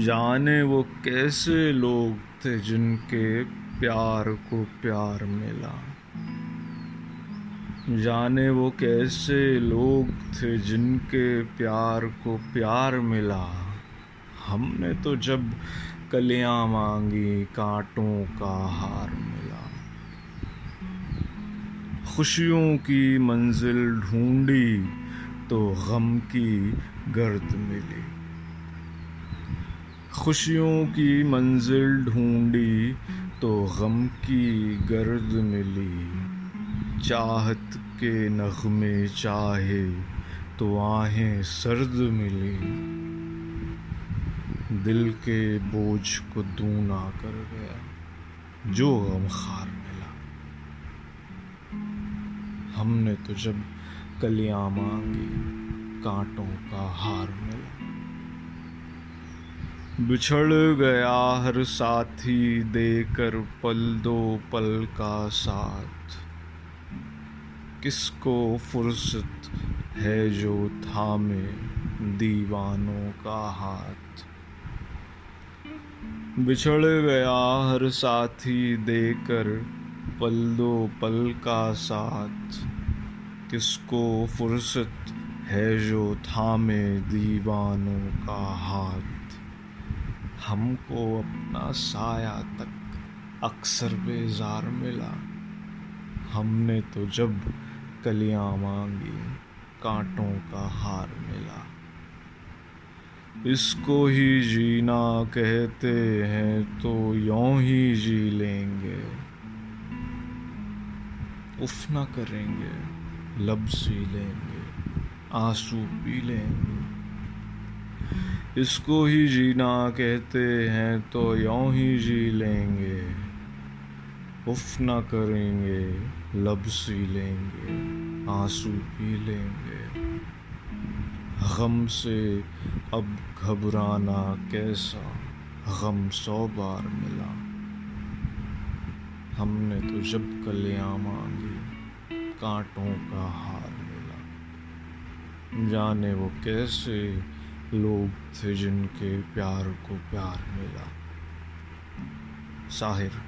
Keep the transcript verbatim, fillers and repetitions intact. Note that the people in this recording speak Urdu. جانے وہ کیسے لوگ تھے جن کے پیار کو پیار ملا، جانے وہ کیسے لوگ تھے جن کے پیار کو پیار ملا۔ ہم نے تو جب کلیاں مانگی کانٹوں کا ہار ملا، خوشیوں کی منزل ڈھونڈی تو غم کی گرد ملی، خوشیوں کی منزل ڈھونڈی تو غم کی گرد ملی، چاہت کے نغمے چاہے تو آہیں سرد ملی، دل کے بوجھ کو دونا کر گیا جو غم خار ملا۔ ہم نے تو جب کلیاں مانگی کانٹوں کا ہار ملا، بچھڑ گیا ہر ساتھی دے کر پل دو پل کا ساتھ، کس کو فرصت ہے جو تھامے دیوانوں کا ہاتھ۔ بچھڑ گیا ہر ساتھی دے کر پل دو پل کا ساتھ، کس کو فرصت ہے جو تھامے دیوانوں کا ہاتھ۔ ہم کو اپنا سایہ تک اکثر بیزار ملا، ہم نے تو جب کلیاں مانگی کانٹوں کا ہار ملا۔ اس کو ہی جینا کہتے ہیں تو یوں ہی جی لیں گے، اف نہ کریں گے لب سی لیں گے آنسو پی لیں گے۔ اس کو ہی جینا کہتے ہیں تو یوں ہی جی لیں گے، اف نہ کریں گے لب سی لیں گے آنسو پی لیں گے۔ غم سے اب گھبرانا کیسا، غم سو بار ملا، ہم نے تو جب کلیاں مانگی کانٹوں کا ہار ملا، جانے وہ کیسے لوگ تھے جن کے پیار کو پیار ملا۔ ساحر۔